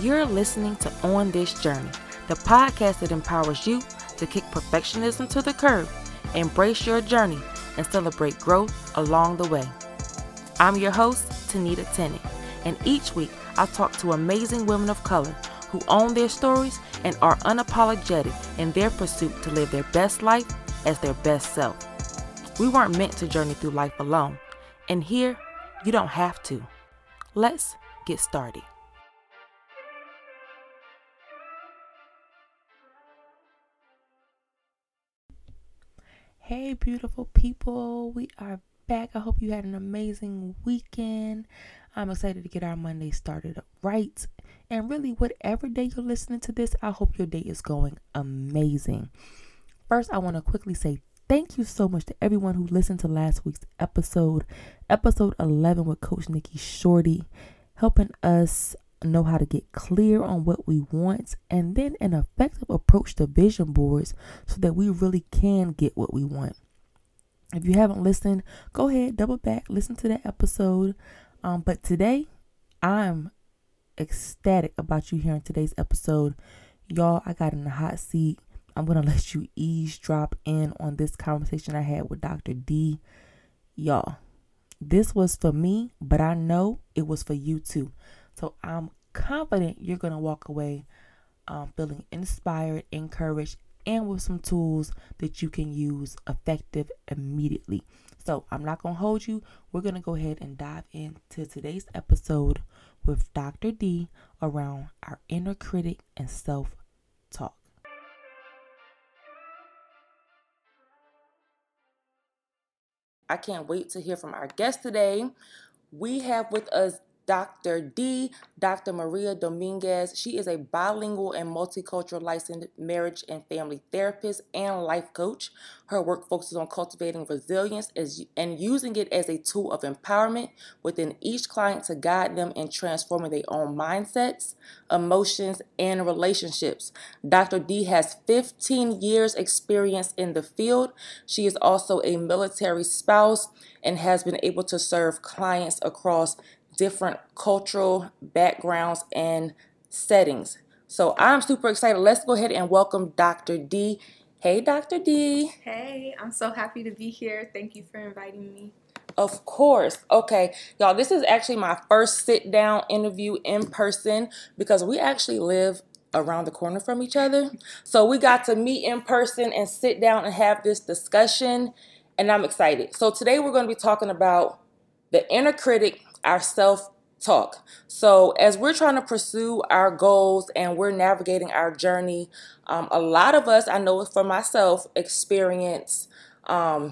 You're listening to On This Journey, the podcast that empowers you to kick perfectionism to the curb, embrace your journey, and celebrate growth along the way. I'm your host, Tanita Tenant, and each week I talk to amazing women of color who own their stories and are unapologetic in their pursuit to live their best life as their best self. We weren't meant to journey through life alone, and here you don't have to. Let's get started. Hey, beautiful people, we are back. I hope you had an amazing weekend. I'm excited to get our Monday started right. And really, whatever day you're listening to this, I hope your day is going amazing. First, I want to quickly say thank you so much to everyone who listened to last week's episode 11 with Coach Nikki Shorty, helping us know how to get clear on what we want and then an effective approach to vision boards so that we really can get what we want. If you haven't listened, go ahead, double back, listen to that episode. But today, I'm ecstatic about you hearing today's episode. Y'all, I got in the hot seat. I'm going to let you eavesdrop in on this conversation I had with Dr. D. Y'all, this was for me, but I know it was for you too. So I'm confident you're going to walk away feeling inspired, encouraged, and with some tools that you can use effective immediately. So I'm not going to hold you. We're going to go ahead and dive into today's episode with Dr. D around our inner critic and self-talk. I can't wait to hear from our guest today. We have with us Dr. D, Dr. Maria Dominguez. She is a bilingual and multicultural licensed marriage and family therapist and life coach. Her work focuses on cultivating resilience and using it as a tool of empowerment within each client to guide them in transforming their own mindsets, emotions, and relationships. Dr. D has 15 years experience in the field. She is also a military spouse and has been able to serve clients across different cultural backgrounds and settings. So I'm super excited. Let's go ahead and welcome Dr. D. Hey, Dr. D. Hey, I'm so happy to be here. Thank you for inviting me. Of course. Okay, y'all, this is actually my first sit-down interview in person because we actually live around the corner from each other. So we got to meet in person and sit down and have this discussion, and I'm excited. So today we're going to be talking about the inner critic, our self-talk. So as we're trying to pursue our goals and we're navigating our journey, a lot of us, I know for myself, experience that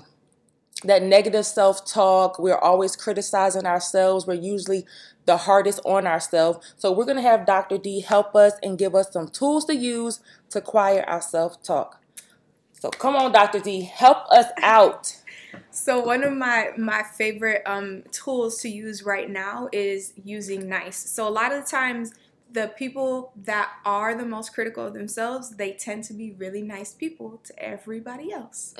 negative self-talk. We're always criticizing ourselves. We're usually the hardest on ourselves. So we're going to have Dr. D help us and give us some tools to use to quiet our self-talk. So come on, Dr. D, help us out. So one of my favorite tools to use right now is using nice. So a lot of the times the people that are the most critical of themselves, they tend to be really nice people to everybody else.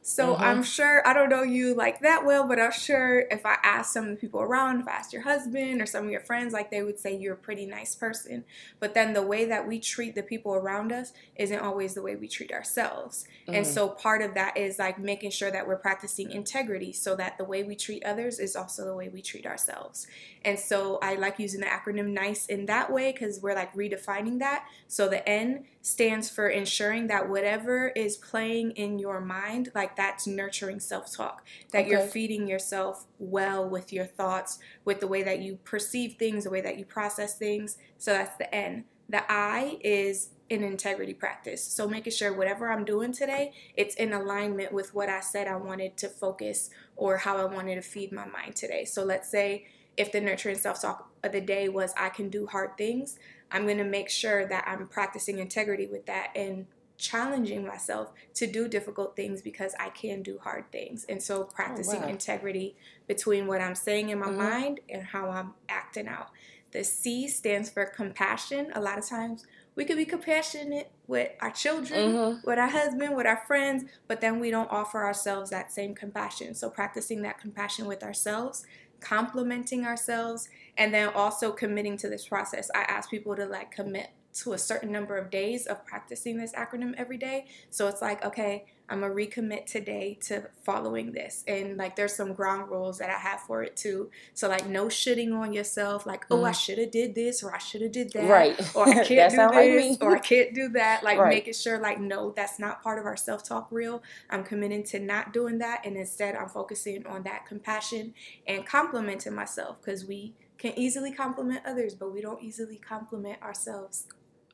So mm-hmm. I'm sure, I don't know you like that well, but I'm sure if I asked some of the people around, if I asked your husband or some of your friends, like they would say you're a pretty nice person. But then the way that we treat the people around us isn't always the way we treat ourselves. Mm-hmm. And so part of that is like making sure that we're practicing integrity so that the way we treat others is also the way we treat ourselves. And so I like using the acronym NICE in that way, because we're like redefining that. So the N stands for ensuring that whatever is playing in your mind, like that's nurturing self-talk, that okay. You're feeding yourself well with your thoughts, with the way that you perceive things, the way that you process things. So that's the N. The I is an integrity practice. So making sure whatever I'm doing today, it's in alignment with what I said I wanted to focus or how I wanted to feed my mind today. So let's say if the nurturing self-talk of the day was I can do hard things, I'm going to make sure that I'm practicing integrity with that and challenging myself to do difficult things because I can do hard things. And so practicing integrity between what I'm saying in my mm-hmm. mind and how I'm acting out. The C stands for compassion. A lot of times we could be compassionate with our children, mm-hmm. with our husband, with our friends, but then we don't offer ourselves that same compassion. So practicing that compassion with ourselves complimenting ourselves, and then also committing to this process. I ask people to like commit to a certain number of days of practicing this acronym every day. So it's like, okay, I'm gonna recommit today to following this. And like, there's some ground rules that I have for it too. So like, no shitting on yourself. Like, oh, I should have did this, or I should have did that. Right. Or I can't do this, or I can't do that. Like making sure like, no, that's not part of our self-talk reel. I'm committing to not doing that. And instead I'm focusing on that compassion and complimenting myself, because we can easily compliment others, but we don't easily compliment ourselves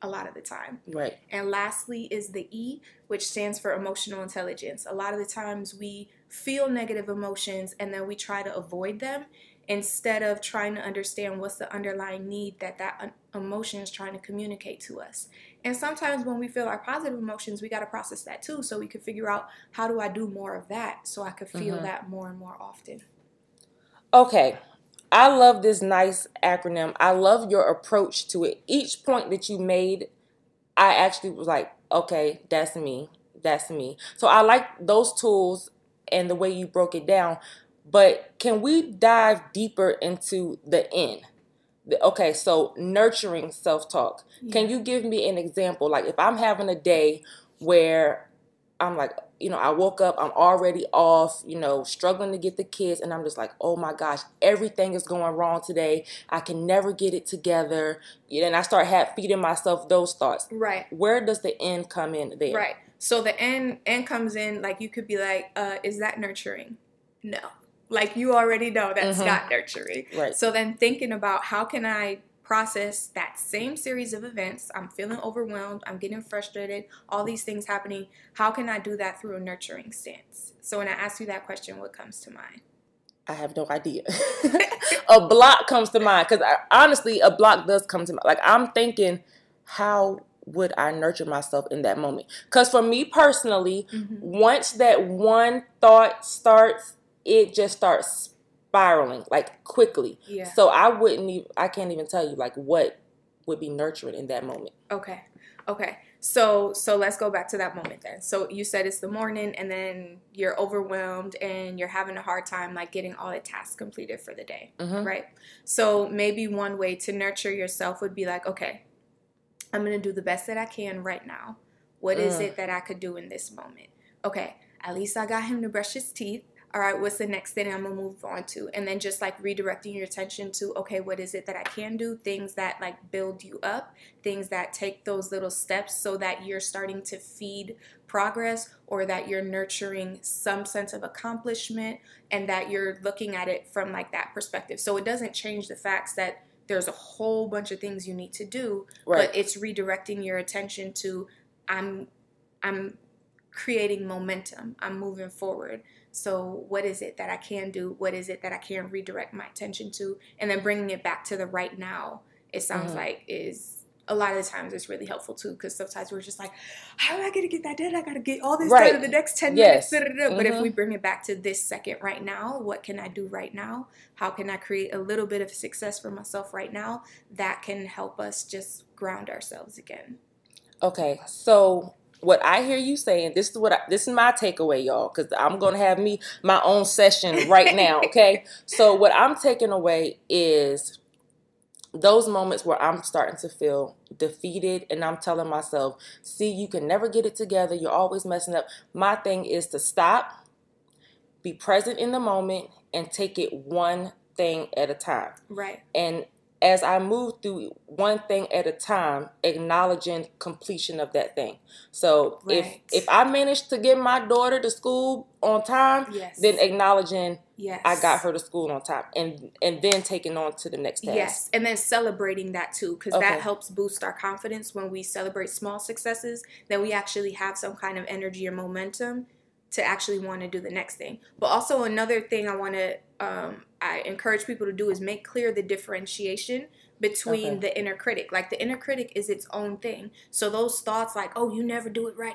a lot of the time. Right. And lastly is the E, which stands for emotional intelligence. A lot of the times we feel negative emotions and then we try to avoid them instead of trying to understand what's the underlying need that emotion is trying to communicate to us. And sometimes when we feel our positive emotions, we got to process that too, so we can figure out, how do I do more of that so I could feel that more and more often. Okay. I love this nice acronym. I love your approach to it. Each point that you made, I actually was like, okay, that's me. That's me. So I like those tools and the way you broke it down. But can we dive deeper into the N? Okay, so nurturing self-talk. Yeah. Can you give me an example? Like if I'm having a day where I'm like, you know, I woke up, I'm already off, you know, struggling to get the kids. And I'm just like, oh my gosh, everything is going wrong today. I can never get it together. And I start feeding myself those thoughts. Right. Where does the N come in there? Right. So the N comes in, like, you could be like, is that nurturing? No. Like, you already know that's not nurturing. Right. So then thinking about, how can I process that same series of events? I'm feeling overwhelmed, I'm getting frustrated, all these things happening. How can I do that through a nurturing stance? So when I ask you that question, what comes to mind? I have no idea. A block comes to mind, because honestly, a block does come to mind. Like, I'm thinking, how would I nurture myself in that moment? Because for me personally, once that one thought starts, it just starts spiraling, like, quickly. Yeah. So I can't even tell you, like, what would be nurturing in that moment. Okay. So let's go back to that moment then. So you said it's the morning and then you're overwhelmed and you're having a hard time, like, getting all the tasks completed for the day, right? So maybe one way to nurture yourself would be like, okay, I'm going to do the best that I can right now. What is it that I could do in this moment? Okay, at least I got him to brush his teeth. All right, what's the next thing I'm going to move on to? And then just like redirecting your attention to, okay, what is it that I can do? Things that like build you up, things that take those little steps so that you're starting to feed progress, or that you're nurturing some sense of accomplishment, and that you're looking at it from like that perspective. So it doesn't change the facts that there's a whole bunch of things you need to do, but it's redirecting your attention to, I'm creating momentum, I'm moving forward. So what is it that I can do? What is it that I can redirect my attention to? And then bringing it back to the right now, it sounds like, is a lot of the times it's really helpful too, because sometimes we're just like, how am I going to get that done? I got to get all this done in the next 10 minutes. But if we bring it back to this second right now, what can I do right now? How can I create a little bit of success for myself right now? That can help us just ground ourselves again. Okay, so what I hear you saying, this is my takeaway, y'all, because I'm going to have my own session right now, okay? So what I'm taking away is those moments where I'm starting to feel defeated and I'm telling myself, see, you can never get it together, you're always messing up. My thing is to stop, be present in the moment, and take it one thing at a time. Right. And as I move through one thing at a time, acknowledging completion of that thing. So if I managed to get my daughter to school on time, then acknowledging I got her to school on time, and then taking on to the next task. Yes, and then celebrating that too, because that helps boost our confidence. When we celebrate small successes, then we actually have some kind of energy or momentum to actually want to do the next thing. But also another thing I want to I encourage people to do is make clear the differentiation between the inner critic. Like, the inner critic is its own thing. So those thoughts like, oh, you never do it right,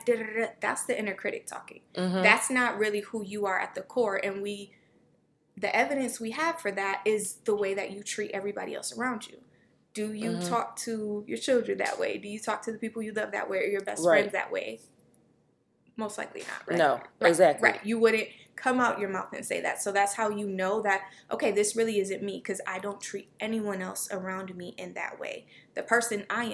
that's the inner critic talking. That's not really who you are at the core. And the evidence we have for that is the way that you treat everybody else around you. Do you talk to your children that way? Do you talk to the people you love that way, or your best friends that way? Most likely not, right? No, exactly. Right. You wouldn't, come out your mouth and say that. So that's how you know that, okay, this really isn't me, because I don't treat anyone else around me in that way. The person I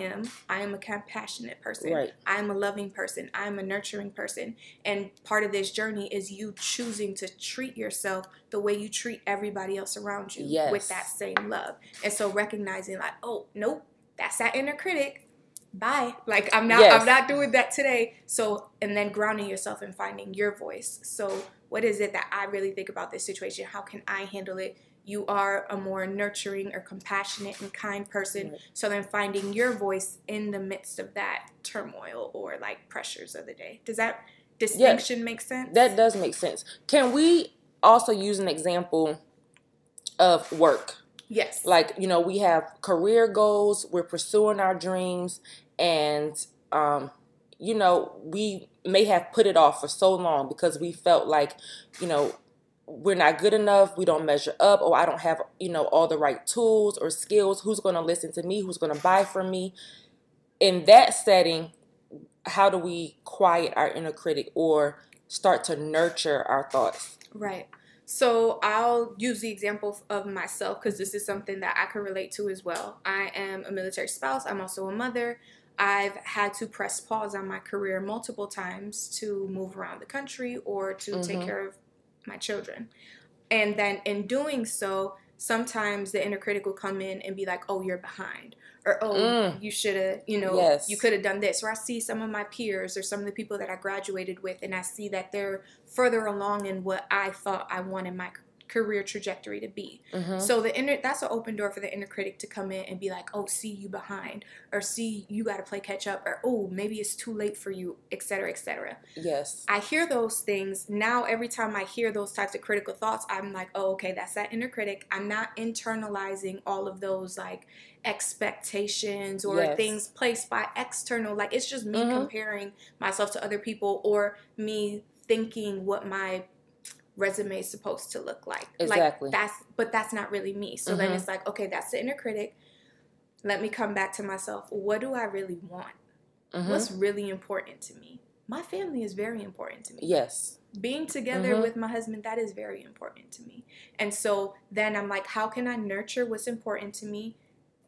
am a compassionate person. Right. I'm a loving person. I'm a nurturing person. And part of this journey is you choosing to treat yourself the way you treat everybody else around you with that same love. And so recognizing like, oh, nope, that's that inner critic. Bye. Like I'm not doing that today. So, and then grounding yourself and finding your voice. So what is it that I really think about this situation? How can I handle it? You are a more nurturing or compassionate and kind person. Right. So then finding your voice in the midst of that turmoil or like pressures of the day. Does that distinction make sense? That does make sense. Can we also use an example of work? Yes. Like, you know, we have career goals, we're pursuing our dreams, and, you know, we may have put it off for so long because we felt like, you know, we're not good enough, we don't measure up, or I don't have, you know, all the right tools or skills, who's going to listen to me, who's going to buy from me. In that setting, how do we quiet our inner critic or start to nurture our thoughts? Right. So I'll use the example of myself because this is something that I can relate to as well. I am a military spouse. I'm also a mother. I've had to press pause on my career multiple times to move around the country or to take care of my children. And then in doing so, sometimes the inner critic will come in and be like, oh, you're behind. Or, oh, you should have, you know, you could have done this. Or I see some of my peers or some of the people that I graduated with, and I see that they're further along in what I thought I wanted my career trajectory to be. So that's an open door for the inner critic to come in and be like, oh, see, you behind. Or see, you got to play catch up. Or, oh, maybe it's too late for you, et cetera, et cetera. Yes. I hear those things. Now, every time I hear those types of critical thoughts, I'm like, oh, okay, that's that inner critic. I'm not internalizing all of those, like, expectations or things placed by external, like it's just me comparing myself to other people or me thinking what my resume is supposed to look like. Exactly. Like that's not really me. So then it's like, okay, that's the inner critic. Let me come back to myself. What do I really want? What's really important to me? My family is very important to me. Yes. Being together with my husband, that is very important to me. And so then I'm like, how can I nurture what's important to me?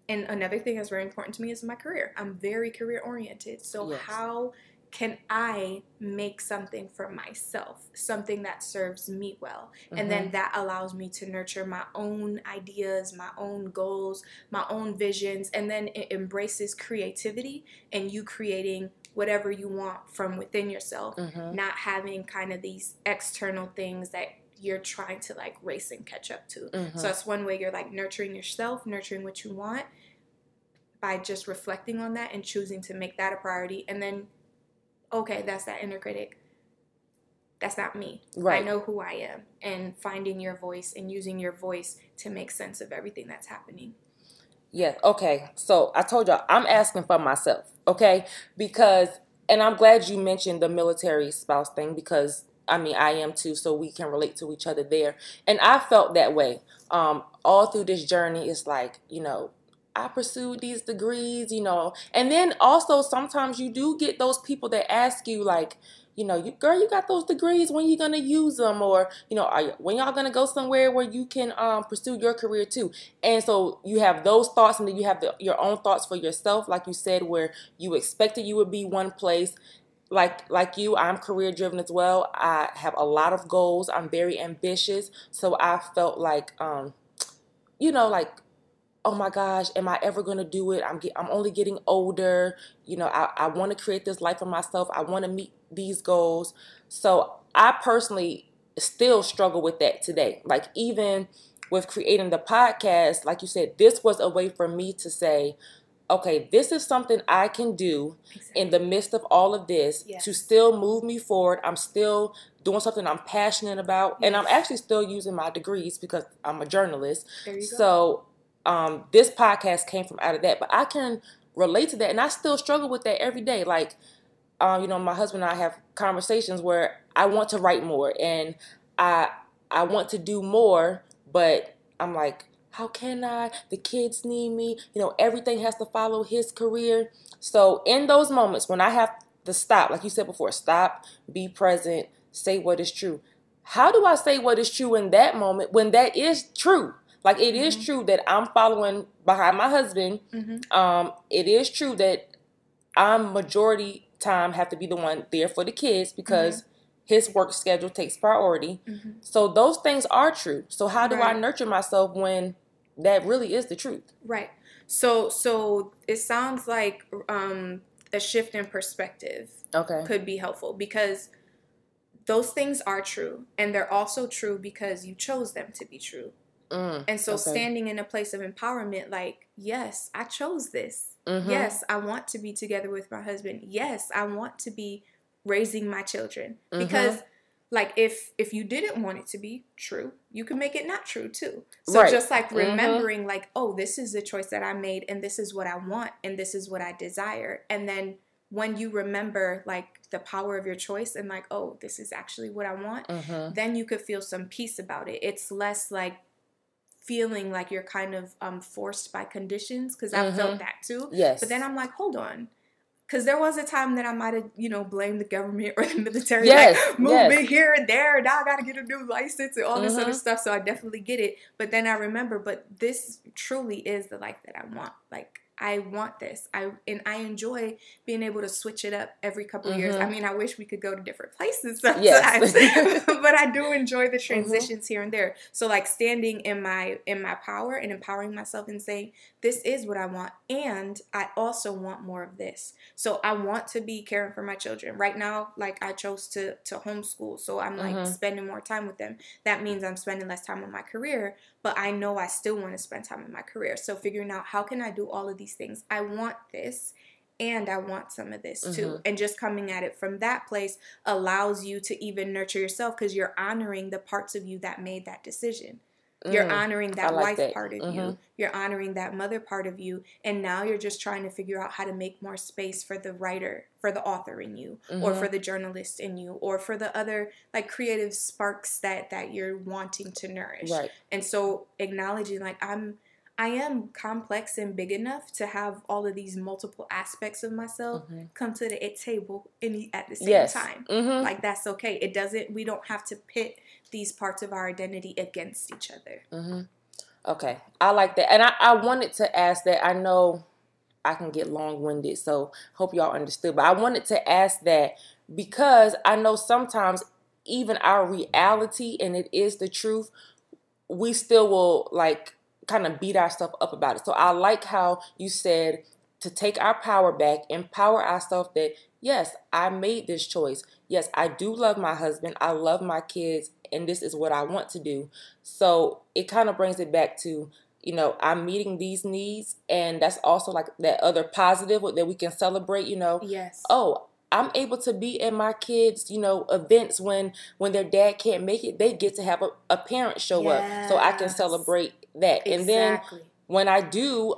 And another thing that's very important to me is my career. I'm very career-oriented. So how can I make something for myself, something that serves me well? And then that allows me to nurture my own ideas, my own goals, my own visions. And then it embraces creativity and you creating whatever you want from within yourself, not having kind of these external things that you're trying to like race and catch up to. So that's one way you're like nurturing yourself, nurturing what you want by just reflecting on that and choosing to make that a priority. And then, okay, that's that inner critic. That's not me. Right. I know who I am, and finding your voice and using your voice to make sense of everything that's happening. Yeah. Okay. So I told y'all I'm asking for myself. Okay. Because, and I'm glad you mentioned the military spouse thing because I mean, I am too, so we can relate to each other there. And I felt that way all through this journey. It's like, you know, I pursued these degrees, you know. And then also sometimes you do get those people that ask you like, you know, girl, you got those degrees. When you going to use them? Or, you know, when y'all going to go somewhere where you can pursue your career too? And so you have those thoughts, and then you have your own thoughts for yourself, like you said, where you expected you would be one place. Like you, I'm career driven as well. I have a lot of goals. I'm very ambitious. So I felt like, you know, like, oh my gosh, am I ever going to do it? I'm only getting older. You know, I want to create this life for myself. I want to meet these goals. So I personally still struggle with that today. Like even with creating the podcast, like you said, this was a way for me to say, okay, this is something I can do in the midst of all of this to still move me forward. I'm still doing something I'm passionate about. And I'm actually still using my degrees because I'm a journalist. There you go. So this podcast came from out of that. But I can relate to that. And I still struggle with that every day. Like, you know, my husband and I have conversations where I want to write more. And I want to do more. But I'm like, how can I? The kids need me. You know, everything has to follow his career. So in those moments when I have to stop, like you said before, stop, be present, say what is true. how do I say what is true in that moment when that is true? Like, it is true that I'm following behind my husband. It is true that I'm majority time have to be the one there for the kids because his work schedule takes priority. So those things are true. So how do I nurture myself when that really is the truth? Right. So it sounds like a shift in perspective could be helpful, because those things are true, and they're also true because you chose them to be true. And so standing in a place of empowerment, like, yes, I chose this. Yes, I want to be together with my husband. Yes, I want to be raising my children. Because, like, if you didn't want it to be true, you can make it not true, too. So just, like, remembering, like, oh, this is the choice that I made, and this is what I want, and this is what I desire. And then when you remember, like, the power of your choice and, like, oh, this is actually what I want, then you could feel some peace about it. It's less, like, feeling like you're kind of forced by conditions, because I felt that too. Yes. But then I'm like, hold on. Because there was a time that I might have, blamed the government or the military. Yes. Like, movement here and there. Now I got to get a new license and all this other stuff. So I definitely get it. But then I remember, but this truly is the life that I want. Like, I want this. I enjoy being able to switch it up every couple of years. I mean, I wish we could go to different places sometimes. Yes. But I do enjoy the transitions here and there. So, like, standing in my power and empowering myself and saying, this is what I want, and I also want more of this. So I want to be caring for my children. Right now, like, I chose to homeschool, so I'm like spending more time with them. That means I'm spending less time on my career, but I know I still want to spend time in my career. So figuring out, how can I do all of these things? I want this, and I want some of this too. And just coming at it from that place allows you to even nurture yourself, because you're honoring the parts of you that made that decision. You're honoring that wife part of you. You're honoring that mother part of you. And now you're just trying to figure out how to make more space for the writer, for the author in you, or for the journalist in you, or for the other, like, creative sparks that you're wanting to nourish. Right. And so acknowledging, like, I am complex and big enough to have all of these multiple aspects of myself come to the table at the same time. Like, that's okay. It doesn't, we don't have to pit these parts of our identity against each other. Okay. I like that. And I wanted to ask that. I know I can get long-winded, so hope y'all understood. But I wanted to ask that because I know sometimes even our reality, and it is the truth, we still will, like, kind of beat ourselves up about it. So I like how you said to take our power back, empower ourselves that, yes, I made this choice. Yes, I do love my husband. I love my kids, and this is what I want to do. So it kind of brings it back to, I'm meeting these needs, and that's also like that other positive that we can celebrate, Yes. Oh, I'm able to be at my kids, events when their dad can't make it. They get to have a parent show up, so I can celebrate that. Exactly. And then when I do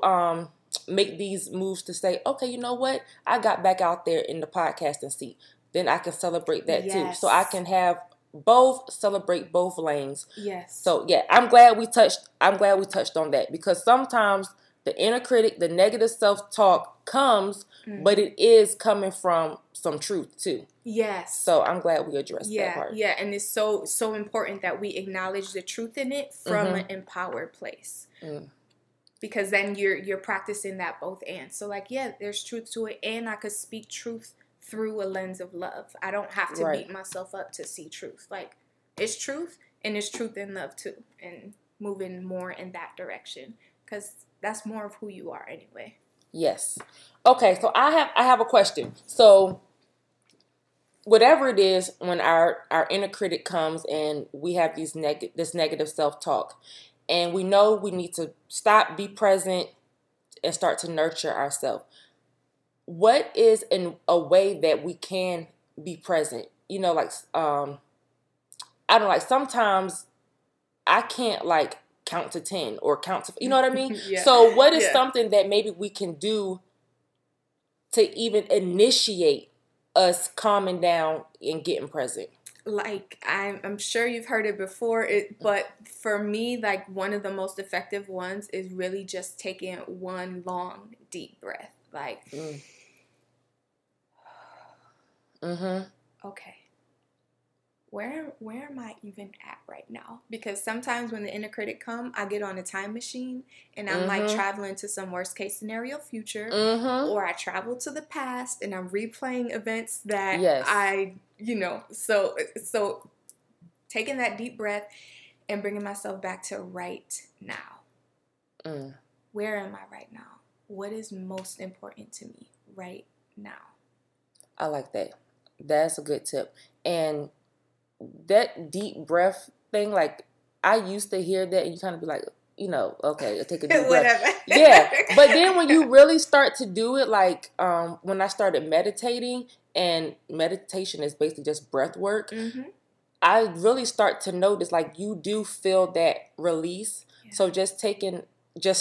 make these moves to say, okay, you know what? I got back out there in the podcasting seat. Then I can celebrate that too. So I can have both, celebrate both lanes. Yes. So yeah, I'm glad we touched on that, because sometimes the inner critic, the negative self-talk comes, but it is coming from some truth too. Yes. So I'm glad we addressed that part. Yeah, and it's so, so important that we acknowledge the truth in it from an empowered place. Because then you're practicing that both and. So, like, yeah, there's truth to it, and I could speak truth through a lens of love. I don't have to beat myself up to see truth. Like, it's truth, and it's truth in love too, and moving more in that direction, because that's more of who you are anyway. Yes. Okay, so I have a question. So whatever it is, when our inner critic comes and we have these this negative self-talk, and we know we need to stop, be present, and start to nurture ourselves, what is a way that we can be present? I don't, like, sometimes I can't, like, count to 10 or count to, you know what I mean? So what is something that maybe we can do to even initiate us calming down and getting present? Like, I'm sure you've heard it before, but for me, like, one of the most effective ones is really just taking one long, deep breath. Like, okay. where am I even at right now? Because sometimes when the inner critic come, I get on a time machine and I'm like traveling to some worst case scenario future, or I travel to the past and I'm replaying events that I, you know, so taking that deep breath and bringing myself back to right now. Where am I right now? What is most important to me right now? I like that. That's a good tip. And that deep breath thing, like, I used to hear that and you kind of be like, you know, okay, I'll take a deep breath. Yeah. But then when you really start to do it, like when I started meditating, and meditation is basically just breath work, I really start to notice, like, you do feel that release. So just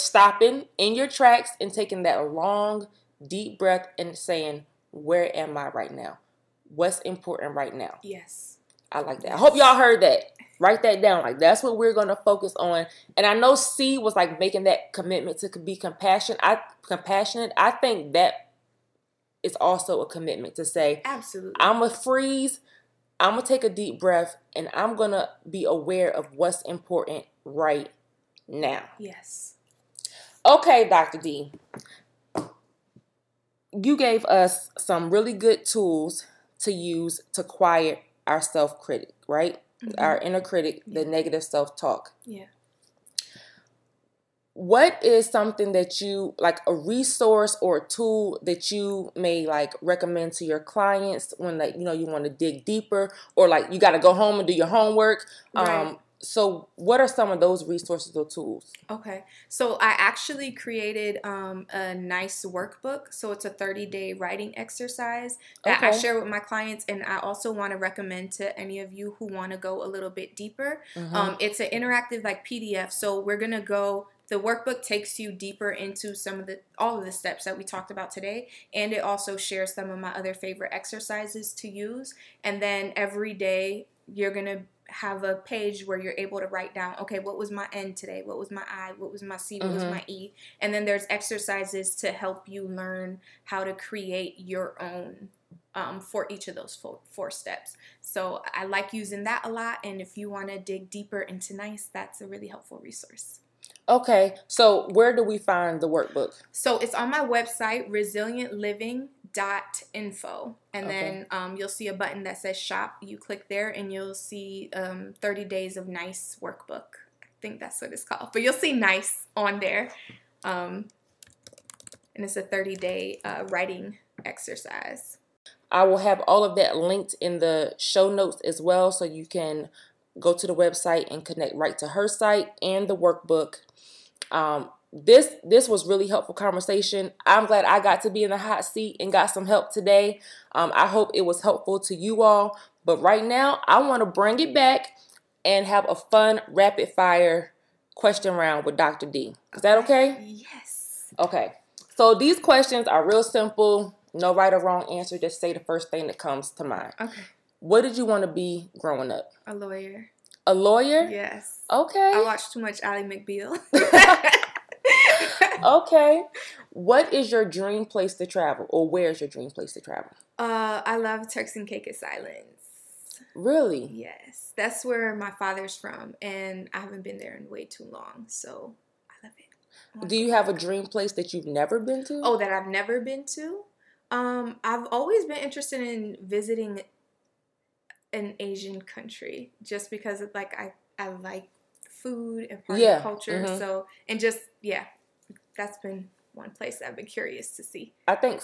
stopping in your tracks and taking that long, deep breath and saying, where am I right now? What's important right now? I like that. I hope y'all heard that. Write that down. Like, that's what we're going to focus on. And I know C was like making that commitment to be compassionate. I think that is also a commitment to say, absolutely, I'm going to freeze. I'm going to take a deep breath and I'm going to be aware of what's important right now. Yes. Okay, Dr. D, you gave us some really good tools to use to quiet our self-critic, right? Our inner critic, the negative self-talk. What is something that you, like a resource or a tool that you may like recommend to your clients when, like, you know, you want to dig deeper or like you got to go home and do your homework? So what are some of those resources or tools? Okay. So I actually created a nice workbook. So it's a 30-day writing exercise that I share with my clients. And I also want to recommend to any of you who want to go a little bit deeper. It's an interactive like PDF. So we're going to go, the workbook takes you deeper into some of the, all of the steps that we talked about today. And it also shares some of my other favorite exercises to use. And then every day you're going to have a page where you're able to write down, okay, what was my N today? What was my I? What was my C? What was my E? And then there's exercises to help you learn how to create your own for each of those four steps. So I like using that a lot. And if you want to dig deeper into NICE, that's a really helpful resource. Okay. So where do we find the workbook? So it's on my website, resilientliving.info. And then you'll see a button that says shop. You click there and you'll see 30 days of NICE workbook. I think that's what it's called. But you'll see NICE on there. And it's a 30-day writing exercise. I will have all of that linked in the show notes as well, so you can go to the website and connect right to her site and the workbook. This was really helpful conversation. I'm glad I got to be in the hot seat and got some help today. I hope it was helpful to you all. But right now, I want to bring it back and have a fun rapid fire question round with Dr. D. Is that okay? Yes. Okay. So these questions are real simple. No right or wrong answer. Just say the first thing that comes to mind. Okay. What did you want to be growing up? A lawyer. A lawyer? Yes. Okay. I watched too much Ally McBeal. Okay. What is your dream place to travel, or where is your dream place to travel? I love Turks and Caicos Islands. Really? Yes. That's where my father's from, and I haven't been there in way too long, so I love it. Do you have a dream place that you've never been to? Oh, that I've never been to? I've always been interested in visiting an Asian country, just because it's like I like food and part of the culture. So, and just, that's been one place I've been curious to see. I think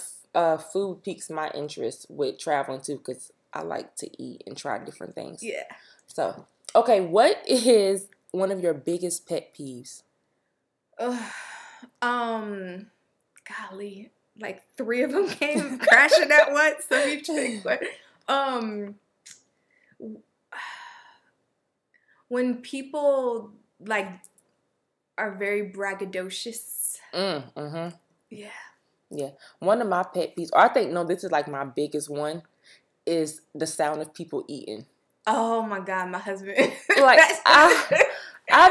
food piques my interest with traveling too, because I like to eat and try different things. Yeah. So, okay, what is one of your biggest pet peeves? Golly, like three of them came crashing at once. Let me think. When people like are very braggadocious. Yeah. One of my pet peeves, or I think, no, this is like my biggest one, is the sound of people eating. Oh my God, my husband. Like, I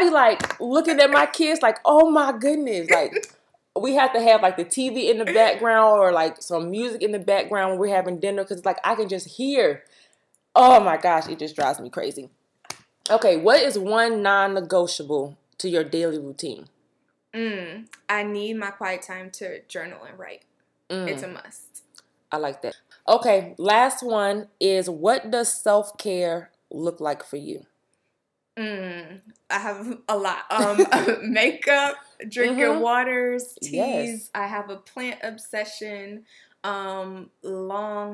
be like looking at my kids like, oh my goodness. Like, we have to have like the TV in the background or like some music in the background when we're having dinner, because like I can just hear Oh my gosh, it just drives me crazy. Okay, what is one non-negotiable to your daily routine? I need my quiet time to journal and write. It's a must. I like that. Okay, last one is, what does self-care look like for you? I have a lot. Makeup, drink your waters, teas. Yes. I have a plant obsession. Long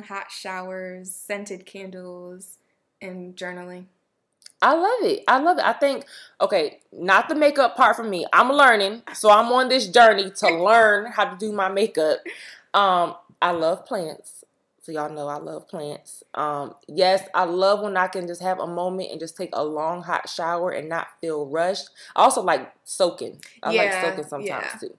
hot showers, scented candles, and journaling. I love it. I love it. I think, okay, not the makeup part for me. I'm learning, so I'm on this journey to learn how to do my makeup. I love plants. So y'all know I love plants. Yes, I love when I can just have a moment and just take a long hot shower and not feel rushed. I also like soaking. I like soaking sometimes too.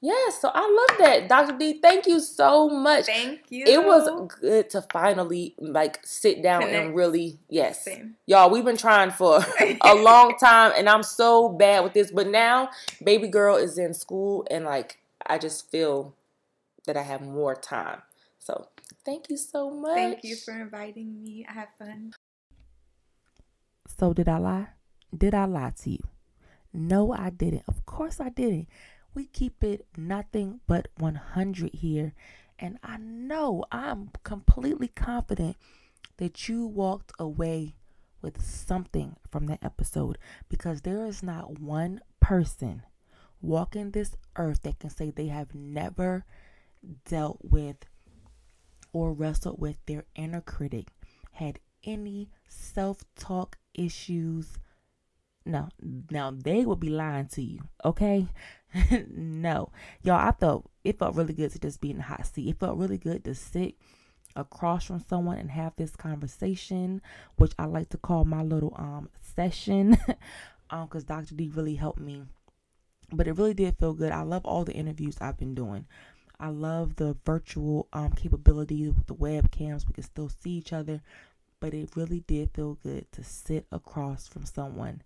Yes, so I love that. Dr. D, thank you so much. Thank you. It was good to finally, sit down and really, yes. Same. Y'all, we've been trying for a long time, and I'm so bad with this. But now, baby girl is in school, and, I just feel that I have more time. So, thank you so much. Thank you for inviting me. I had fun. So, did I lie? Did I lie to you? No, I didn't. Of course I didn't. We keep it nothing but 100 here. And I know, I'm completely confident that you walked away with something from that episode, because there is not one person walking this earth that can say they have never dealt with or wrestled with their inner critic, had any self-talk issues. Now they will be lying to you, okay? No. Y'all, I thought it felt really good to just be in the hot seat. It felt really good to sit across from someone and have this conversation, which I like to call my little session, because Dr. D really helped me. But it really did feel good. I love all the interviews I've been doing. I love the virtual capabilities with the webcams. We can still see each other, but it really did feel good to sit across from someone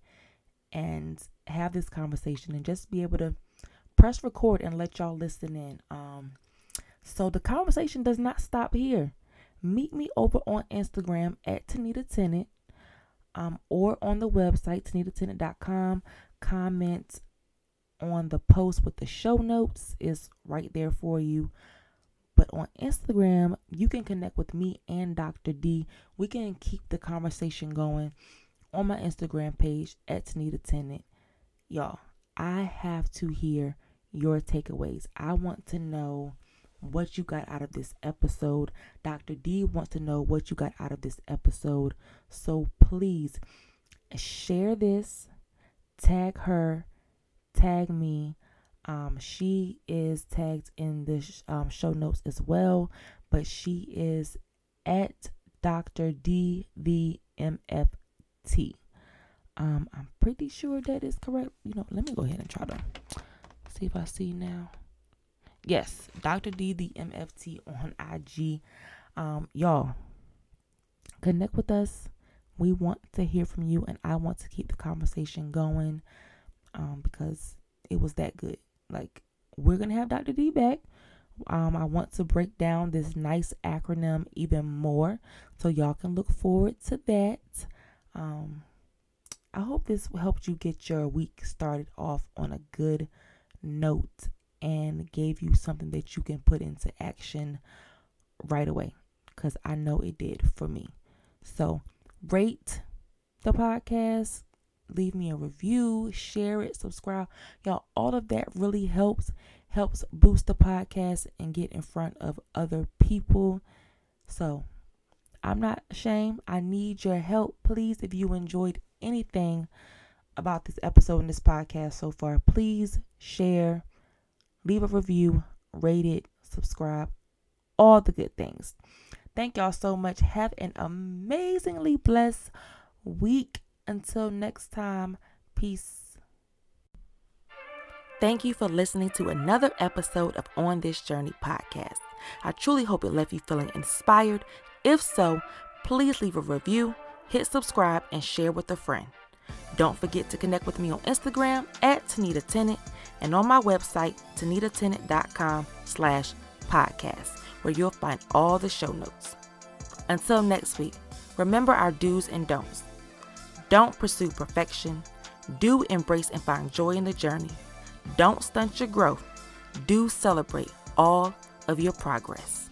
and have this conversation and just be able to press record and let y'all listen in. So the conversation does not stop here. Meet me over on Instagram at Tanita Tenant, or on the website, tanitatenant.com. Comment on the post with the show notes is right there for you. But on Instagram, you can connect with me and Dr. D. We can keep the conversation going on my Instagram page at Tanita Tenant. Y'all, I have to hear your takeaways. I want to know what you got out of this episode. Dr. D wants to know what you got out of this episode. So please share this, tag her, tag me. She is tagged in the show notes as well, but she is at Dr. D VMF. I'm pretty sure that is correct. Let me go ahead and try to see if I see now. Yes, Dr. D the MFT on IG. Y'all, connect with us. We want to hear from you, and I want to keep the conversation going, because it was that good. We're gonna have Dr. D back. I want to break down this nice acronym even more, so y'all can look forward to that. I hope this helped you get your week started off on a good note and gave you something that you can put into action right away, because I know it did for me. So rate the podcast, leave me a review, share it, subscribe. Y'all, all of that really helps boost the podcast and get in front of other people. So I'm not ashamed. I need your help. Please, if you enjoyed anything about this episode and this podcast so far, please share, leave a review, rate it, subscribe, all the good things. Thank y'all so much. Have an amazingly blessed week. Until next time, peace. Thank you for listening to another episode of On This Journey podcast. I truly hope it left you feeling inspired. If so, please leave a review, hit subscribe, and share with a friend. Don't forget to connect with me on Instagram at Tanita Tenant and on my website, tanitatenant.com/podcast, where you'll find all the show notes. Until next week, remember our do's and don'ts. Don't pursue perfection. Do embrace and find joy in the journey. Don't stunt your growth. Do celebrate all of your progress.